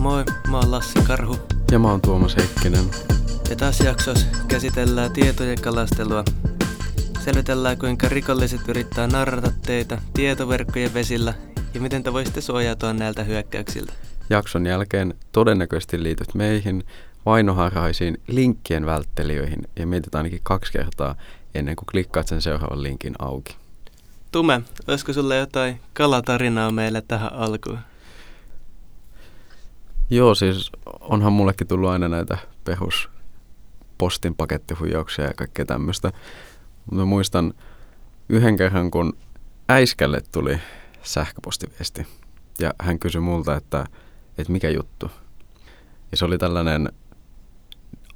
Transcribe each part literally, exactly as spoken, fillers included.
Moi, mä oon Lassi Karhu. Ja mä oon Tuomas Heikkinen. Ja tässä jaksossa käsitellään tietojen kalastelua. Selvitellään, kuinka rikolliset yrittää narrata teitä tietoverkkojen vesillä ja miten te voisitte suojautua näiltä hyökkäyksiltä. Jakson jälkeen todennäköisesti liityt meihin vainoharhaisiin linkkien välttelijöihin ja mietit ainakin kaksi kertaa ennen kuin klikkaat sen seuraavan linkin auki. Tume, olisiko sulle jotain kalatarinaa meille tähän alkuun? Joo, siis onhan mullekin tullut aina näitä perus postin pakettihuijauksia ja kaikkea tämmöistä. Mutta muistan yhden kerran, kun äiskälle tuli sähköpostiviesti ja hän kysyi multa, että, että mikä juttu. Ja se oli tällainen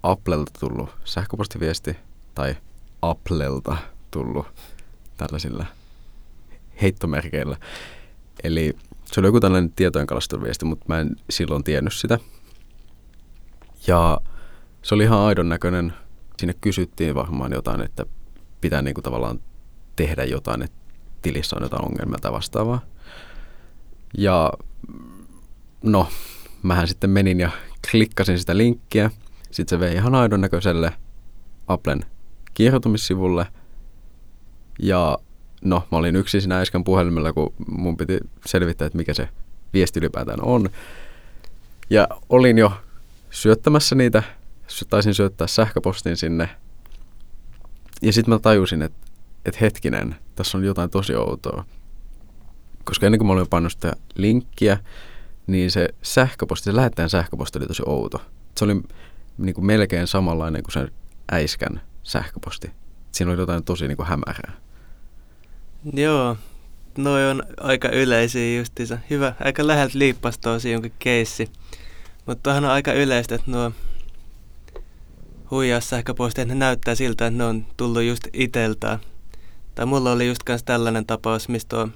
Applelta tullut sähköpostiviesti tai Applelta tullut tällaisilla heittomerkeillä. Eli se oli joku tällainen tietojen kalasteluviesti, mutta mä en silloin tiennyt sitä. Ja se oli ihan aidon näköinen. Sinne kysyttiin varmaan jotain, että pitää niinku tavallaan tehdä jotain, että tilissä on jotain ongelmia tai vastaavaa. Ja no, mähän sitten menin ja klikkasin sitä linkkiä. Sitten se vei ihan aidon näköiselle Applen kirjoitumissivulle. Ja no, mä olin yksin siinä äsken puhelimella, kun mun piti selvittää, että mikä se viesti ylipäätään on. Ja olin jo syöttämässä niitä. Taisin syöttää sähköpostin sinne. Ja sitten mä tajusin, että, että hetkinen, tässä on jotain tosi outoa. Koska ennen kuin mä olin pannut sitä linkkiä, niin se sähköposti, se lähettäjän sähköposti oli tosi outo. Se oli niin kuin melkein samanlainen kuin sen äiskän sähköposti. Siinä oli jotain tosi niin kuin hämärää. Joo, noi on aika yleisiä justiinsa. Hyvä, aika läheltä liippasi tosi jonkin keissi. Mutta onhan on aika yleistä, että nuo huijaussähköpostit, ne näyttää siltä, että ne on tullut just iteltään. Tai mulla oli just kans tällainen tapaus, mistä on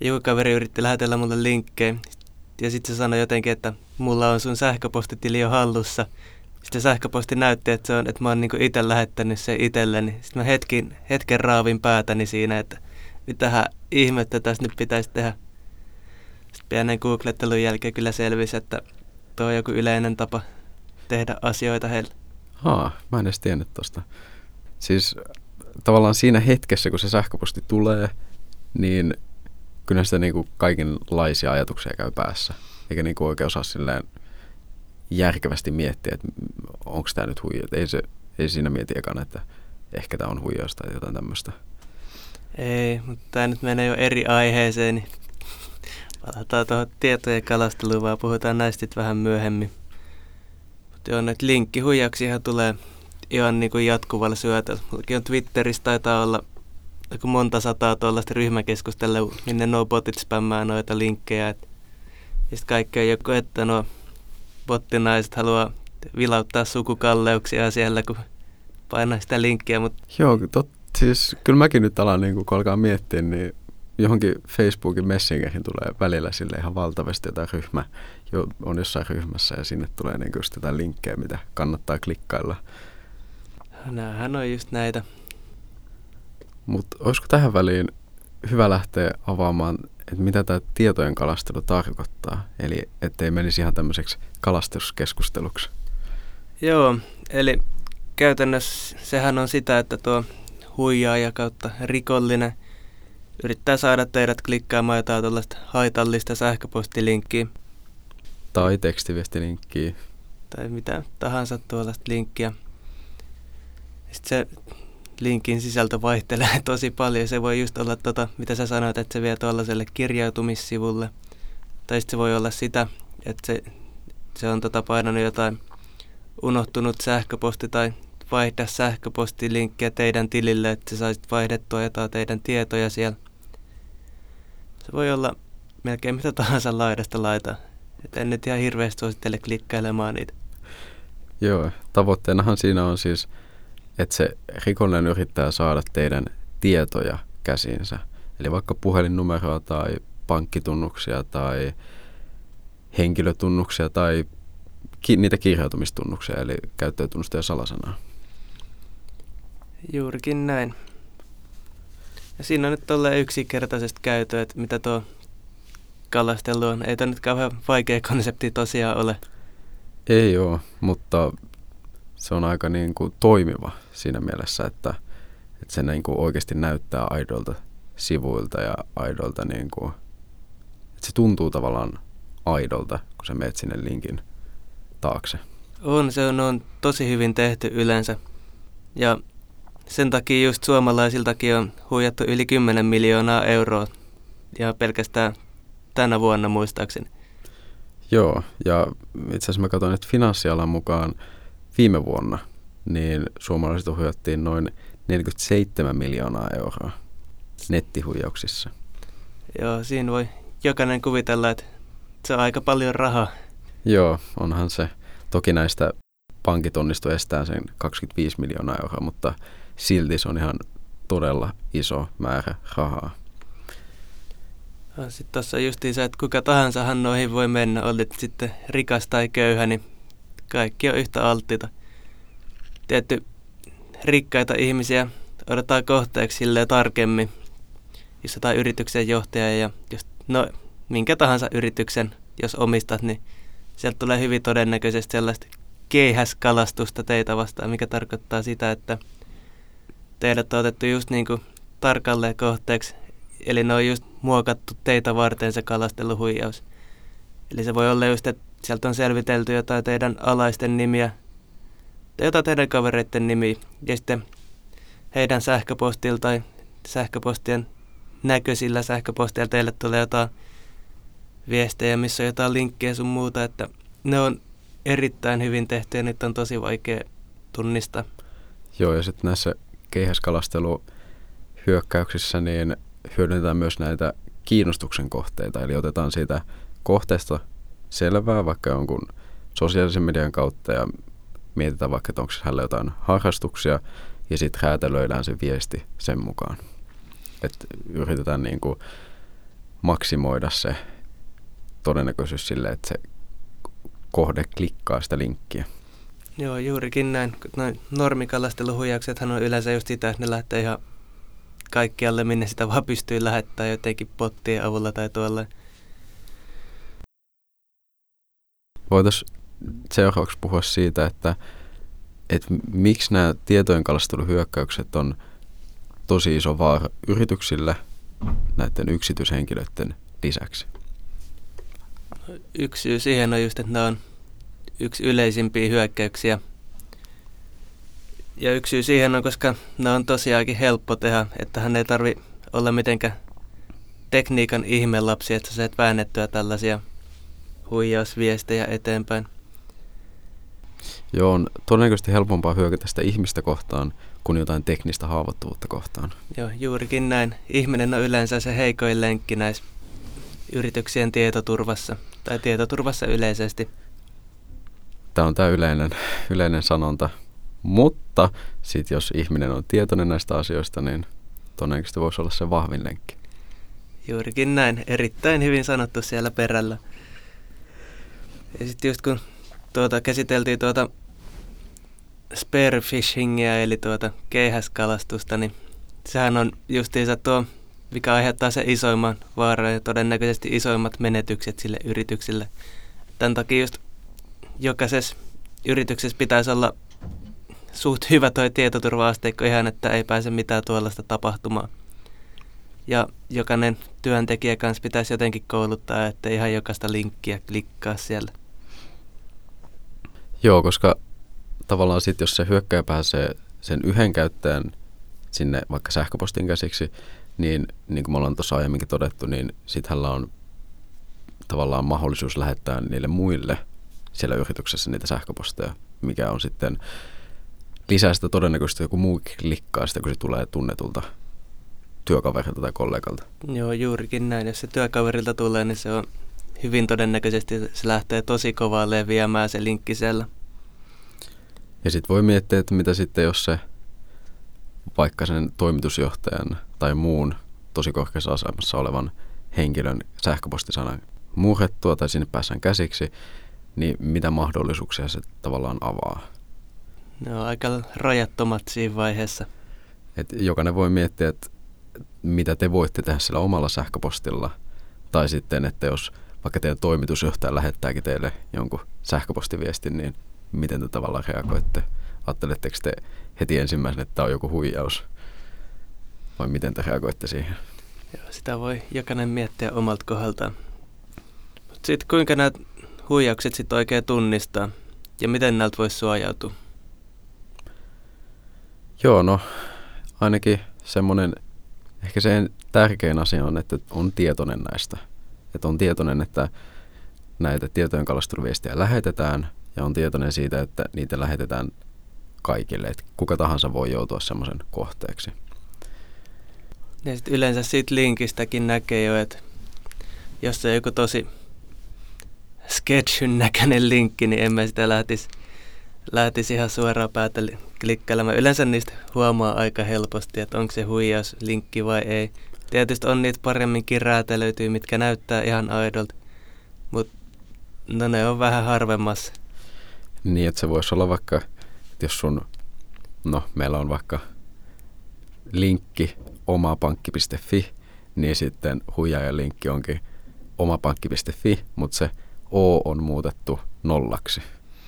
joku kaveri yritti lähetellä mulle linkkejä. Ja sitten se sanoi jotenkin, että mulla on sun sähköpostitili jo hallussa. Sitten sähköposti näytti, että, se on, että mä oon niinku itse lähettänyt sen itselleni. Sitten mä hetkin, hetken raavin päätäni siinä, että mitähän ihmettä tässä nyt pitäisi tehdä. Sitten pienen googlettelun jälkeen kyllä selvisi, että tuo on joku yleinen tapa tehdä asioita heille. Haa, mä en edes tiennyt tosta. Siis tavallaan siinä hetkessä, kun se sähköposti tulee, niin kyllä sitä niinku kaikenlaisia ajatuksia käy päässä. Eikä niinku oikein osaa silleen järkevästi miettiä, että onko tämä nyt huijaus. Ei, se, ei siinä mieti ekana, että ehkä tämä on huijaus tai jotain tämmöistä. Ei, mutta tämä nyt menee jo eri aiheeseen. Niin palataan tuohon tietojen kalasteluun, vaan puhutaan näistä vähän myöhemmin. Mutta joo, näitä linkkihuijauksiahan tulee ihan niin kuin jatkuvalla syötöllä. Mullakin on Twitterissä taitaa olla aika monta sataa tuollaista ryhmäkeskustelua, minne nuo botit spämmää noita linkkejä. Et, ja sitten kaikki on joku, että no bottinaiset haluaa vilauttaa sukukalleuksia siellä, kun painaa sitä linkkiä. Mut joo, tot, siis kyllä mäkin nyt alan, niin kun alkaa miettiä, niin johonkin Facebookin Messengerin tulee välillä sille ihan valtavasti jotain ryhmä. Jo, on jossain ryhmässä ja sinne tulee niin just jotain linkkejä, mitä kannattaa klikkailla. Nämähän on just näitä. Mutta olisiko tähän väliin hyvä lähteä avaamaan, että mitä tämä tietojen kalastelu tarkoittaa? Eli ettei menisi ihan tämmöiseksi kalastuskeskusteluksi. Joo, eli käytännössä sehän on sitä, että tuo huijaaja kautta rikollinen yrittää saada teidät klikkaamaan jotain tuollaista haitallista sähköpostilinkkiä. Tai tekstiviestilinkkiä. Tai mitä tahansa tuollaista linkkiä. Sitten se linkin sisältö vaihtelee tosi paljon. Se voi just olla tota, mitä sä sanoit, että se vie tuollaiselle kirjautumissivulle. Tai sitten se voi olla sitä, että se, se on tota painanut jotain unohtunut sähköposti tai vaihda sähköpostilinkkejä teidän tilille, että sä saisit vaihdettua jotain teidän tietoja siellä. Se voi olla melkein mitä tahansa laidasta laita. Et en nyt ihan hirveästi suosittele klikkailemaan niitä. Joo, tavoitteenahan siinä on siis, että se rikollinen yrittää saada teidän tietoja käsiinsä. Eli vaikka puhelinnumeroa tai pankkitunnuksia tai henkilötunnuksia tai ki- niitä kirjautumistunnuksia, eli käyttäjätunnusta ja salasanaa. Juurikin näin. Ja siinä on nyt tolleen yksinkertaisesti käytö, että mitä tuo kalastellut on. Ei tämä nyt kauhean vaikea konsepti tosiaan ole. Ei ole, mutta se on aika niin kuin toimiva siinä mielessä, että, että se niin kuin oikeasti näyttää aidolta sivuilta ja aidolta, niin kuin, että se tuntuu tavallaan aidolta, kun sä menet sinne linkin taakse. On, se on, on tosi hyvin tehty yleensä. Ja sen takia just suomalaisiltakin on huijattu yli kymmenen miljoonaa euroa ja pelkästään tänä vuonna muistaakseni. Joo, ja itse asiassa mä katson, että finanssialan mukaan viime vuonna niin suomalaiset huijattiin noin neljäkymmentäseitsemän miljoonaa euroa nettihuijauksissa. Joo, siinä voi jokainen kuvitella, että se on aika paljon rahaa. Joo, onhan se. Toki näistä pankit onnistu estää sen kaksikymmentäviisi miljoonaa euroa, mutta silti se on ihan todella iso määrä rahaa. Sitten tuossa justiinsa, että kuka tahansahan noihin voi mennä, olit sitten rikas tai köyhä, niin kaikki on yhtä alttiita. Tietty rikkaita ihmisiä odotetaan kohteeksi silleen tarkemmin, jos jotain yrityksen johtaja ja just, no, minkä tahansa yrityksen, jos omistat, niin sieltä tulee hyvin todennäköisesti sellaista keihäskalastusta teitä vastaan, mikä tarkoittaa sitä, että teidät on otettu just niin kuin tarkalleen kohteeksi, eli ne on just muokattu teitä varten se kalasteluhuijaus. Eli se voi olla just, että sieltä on selvitelty jotain teidän alaisten nimiä tai jotain teidän kavereiden nimiä ja sitten heidän sähköpostilla tai sähköpostien näköisillä sähköpostilla teille tulee jotain viestejä, missä on jotain linkkejä sun muuta, että ne on erittäin hyvin tehty ja nyt on tosi vaikea tunnistaa. Joo, ja sitten näissä keihäskalasteluhyökkäyksissä niin hyödynnetään myös näitä kiinnostuksen kohteita, eli otetaan siitä kohteesta selvää vaikka jonkun sosiaalisen median kautta ja mietitään vaikka, että onko hänellä jotain harrastuksia ja sitten räätälöidään se viesti sen mukaan. Että yritetään niin kuin maksimoida se todennäköisyys sille, että se kohde klikkaa sitä linkkiä. Joo, juurikin näin. Noin normikalasteluhuijauksethan on yleensä just sitä, että ne lähtee ihan kaikkialle, minne sitä vaan pystyy lähettämään jotenkin bottien avulla tai tuolla. Voitaisiin seuraavaksi puhua siitä, että, että miksi nämä tietojen kalasteluhyökkäykset on tosi iso vaara yrityksille näiden yksityishenkilöiden lisäksi. Yksi syy siihen on just, että nämä on yksi yleisimpiä hyökkäyksiä. Ja yksi syy siihen on, koska nämä on tosiaankin helppo tehdä, että hän ei tarvitse olla mitenkään tekniikan ihmelapsi, että sä saat väännettyä tällaisia huijausviestejä eteenpäin. Joo, on todennäköisesti helpompaa hyökätä sitä ihmistä kohtaan kuin jotain teknistä haavoittuvuutta kohtaan. Joo, juurikin näin. Ihminen on yleensä se heikoin lenkki näissä yrityksien tietoturvassa tai tietoturvassa yleisesti. Tämä on tämä yleinen, yleinen sanonta. Mutta sitten jos ihminen on tietoinen näistä asioista, niin todennäköisesti voisi olla se vahvin lenkki. Juurikin näin. Erittäin hyvin sanottu siellä perällä. Ja sitten just kun tuota käsiteltiin tuota spearfishingia eli tuota keihäskalastusta, niin sehän on justiinsa tuo, mikä aiheuttaa se isoimman vaaran ja todennäköisesti isoimmat menetykset sille yrityksille. Tämän takia just jokaisessa yrityksessä pitäisi olla suht hyvä toi tietoturva-asteikko ihan, että ei pääse mitään tuollaista tapahtumaan. Ja jokainen työntekijä kanssa pitäisi jotenkin kouluttaa, että ihan jokaista linkkiä klikkaa siellä. Joo, koska tavallaan sitten jos se hyökkäjä pääsee sen yhden käyttäjän sinne vaikka sähköpostin käsiksi, niin, niin kuin me ollaan tuossa aiemminkin todettu, niin sitten hänellä on tavallaan mahdollisuus lähettää niille muille siellä yrityksessä niitä sähköposteja, mikä on sitten lisää sitä todennäköisesti, joku muu klikkaa sitä, kun se tulee tunnetulta työkaverilta tai kollegalta. Joo, juurikin näin. Jos se työkaverilta tulee, niin se on hyvin todennäköisesti, se lähtee tosi kovaa leviämään se linkki siellä. Ja sitten voi miettiä, että mitä sitten, jos se vaikka sen toimitusjohtajan tai muun tosi korkeassa asemassa olevan henkilön sähköposti saadaan murrettua tai sinne päässään käsiksi, niin mitä mahdollisuuksia se tavallaan avaa? Ne on aika rajattomat siinä vaiheessa. Et jokainen voi miettiä, että mitä te voitte tehdä sillä omalla sähköpostilla Tai sitten, että jos vaikka teidän toimitusjohtaja lähettääkin teille jonkun sähköpostiviestin, niin miten te tavallaan reagoitte? Ajatteletteko te heti ensimmäisenä, että tämä on joku huijaus? Vai miten te reagoitte siihen? Joo, sitä voi jokainen miettiä omalta kohdaltaan. Mutta sitten kuinka nämä huijaukset sitten oikein tunnistaa? Ja miten näiltä voisi suojautua? Joo, no ainakin semmoinen, ehkä se tärkein asia on, että on tietoinen näistä. Että on tietoinen, että näitä tietojen kalasteluviestejä lähetetään ja on tietoinen siitä, että niitä lähetetään kaikille. Että kuka tahansa voi joutua semmoisen kohteeksi. Ja sitten yleensä siitä linkistäkin näkee jo, että jos se on joku tosi sketchyn näköinen linkki, niin emme sitä lähtisi, lähtisi ihan suoraan päätä klikkailemaan. Yleensä niistä huomaa aika helposti, että onko se huijauslinkki vai ei. Tietysti on niitä paremminkin räätälöityjä, mitkä näyttää ihan aidolta, mutta no ne on vähän harvemmassa. Niin, että se voisi olla vaikka, että jos sun, no meillä on vaikka linkki omapankki piste fi, niin sitten huijaajan linkki onkin omapankki piste fi, mutta se O on muutettu nollaksi.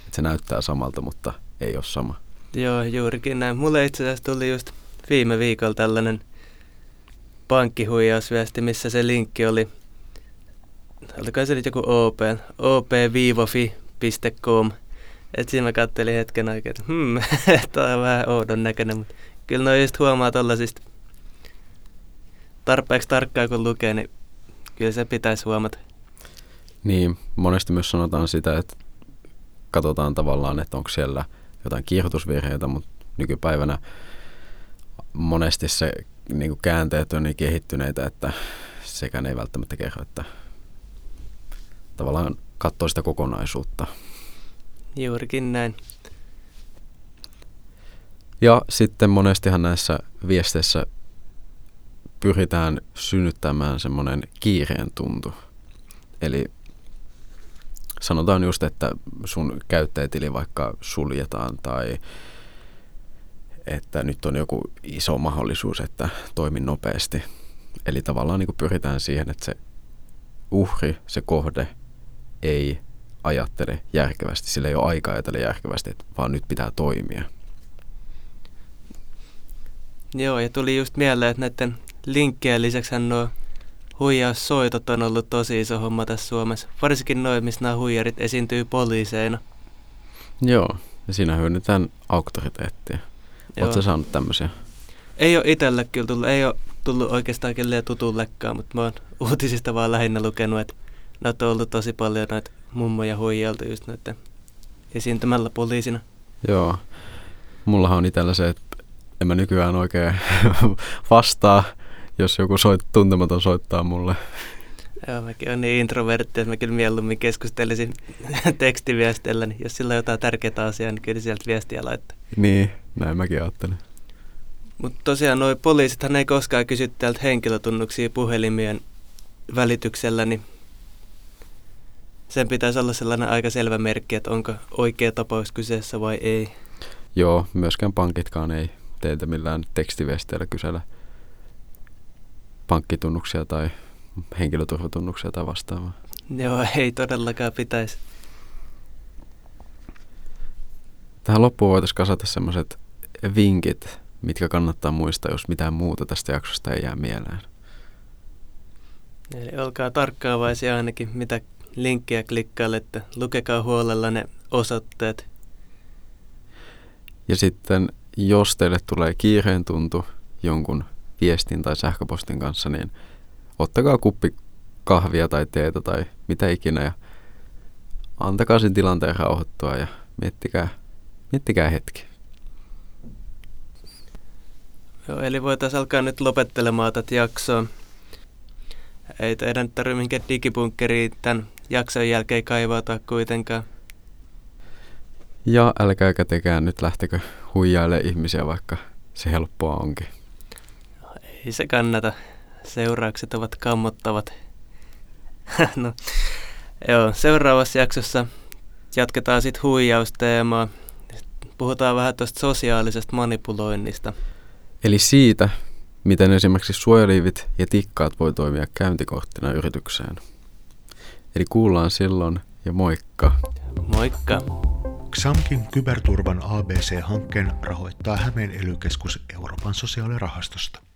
Et se näyttää samalta, mutta ei ole sama. Joo, juurikin näin. Mulle itse asiassa tuli just viime viikolla tällainen pankkihuijausviesti, missä se linkki oli, olikohan se nyt joku O P, o p dash fi piste com. Et siinä mä kattelin hetken aikaa, että hmm, tää on vähän oudon näköinen, mutta kyllä noi just huomaa tollasista tarpeeksi tarkkaan kun lukee, niin kyllä se pitäisi huomata. Niin, monesti myös sanotaan sitä, että katsotaan tavallaan, että onko siellä jotain kirjoitusvirheitä, mutta nykypäivänä monesti se niin kuin käänteet on niin kehittyneitä, että sekään ei välttämättä kerro, että tavallaan katsoo sitä kokonaisuutta. Juurikin näin. Ja sitten monestihan näissä viesteissä pyritään synnyttämään semmoinen kiireen tuntu. Eli sanotaan just, että sun käyttäjätili vaikka suljetaan tai että nyt on joku iso mahdollisuus, että toimi nopeasti. Eli tavallaan niin kuin pyritään siihen, että se uhri, se kohde ei ajattele järkevästi. Sillä ei ole aikaa ajatella järkevästi, vaan nyt pitää toimia. Joo, ja tuli just mieleen, että näiden linkkien lisäksi nuo huijaussoitot on ollut tosi iso homma tässä Suomessa. Varsinkin noin, missä nämä huijarit esiintyy poliiseina. Joo, ja siinä hyödynnetään auktoriteettia. Oletko sä saanut tämmöisiä? Ei ole itselle kyllä tullut. Ei ole tullut oikeastaan kelleen tutullekaan, mutta mä oon uutisista vaan lähinnä lukenut, että noita on ollut tosi paljon noita mummoja huijailtu just noiden esiintymällä poliisina. Joo. Mullahan on itsellä se, että en mä nykyään oikein vastaa, jos joku soit, tuntematon soittaa mulle. Joo, mäkin olen niin introvertti, että mä kyllä mieluummin keskustelisin tekstiviestillä. Niin jos sillä on jotain tärkeää asiaa, niin kyllä sieltä viestiä laittaa. Niin, näin mäkin ajattelen. Mutta tosiaan nuo poliisithan ei koskaan kysy täältä henkilötunnuksia puhelimien välityksellä, niin sen pitäisi olla sellainen aika selvä merkki, että onko oikea tapaus kyseessä vai ei. Joo, myöskään pankitkaan ei teiltä millään tekstiviesteillä kysellä pankkitunnuksia tai henkilöturvatunnuksia tai vastaavaa. Joo, ei todellakaan pitäisi. Tähän loppuun voitaisiin kasata sellaiset vinkit, mitkä kannattaa muistaa, jos mitään muuta tästä jaksosta ei jää mieleen. Eli olkaa tarkkaavaisia ainakin, mitä linkkejä klikkailette. Lukekaa huolella ne osoitteet. Ja sitten, jos teille tulee kiireen tuntu jonkun viestin tai sähköpostin kanssa, niin ottakaa kuppi kahvia tai teetä tai mitä ikinä ja antakaa sen tilanteen rauhoittua ja miettikää, miettikää hetki. Joo, eli voitaisiin alkaa nyt lopettelemaan tätä jaksoa. Ei teidän tarvitse minkään digibunkkeriin tämän jakson jälkeen kaivata kuitenkaan. Ja älkääkä tekään nyt lähtekö huijaille ihmisiä, vaikka se helppoa onkin. Ei se kannata. Seuraukset ovat kammottavat. No, joo, seuraavassa jaksossa jatketaan sitten huijausteemaa. Puhutaan vähän tuosta sosiaalisesta manipuloinnista. Eli siitä, Miten esimerkiksi suojaliivit ja tikkaat voi toimia käyntikohtina yritykseen? Eli kuullaan silloin ja moikka! Moikka! Xamkin Kyberturvan A B C-hankkeen rahoittaa Hämeen E L Y-keskus Euroopan sosiaalirahastosta.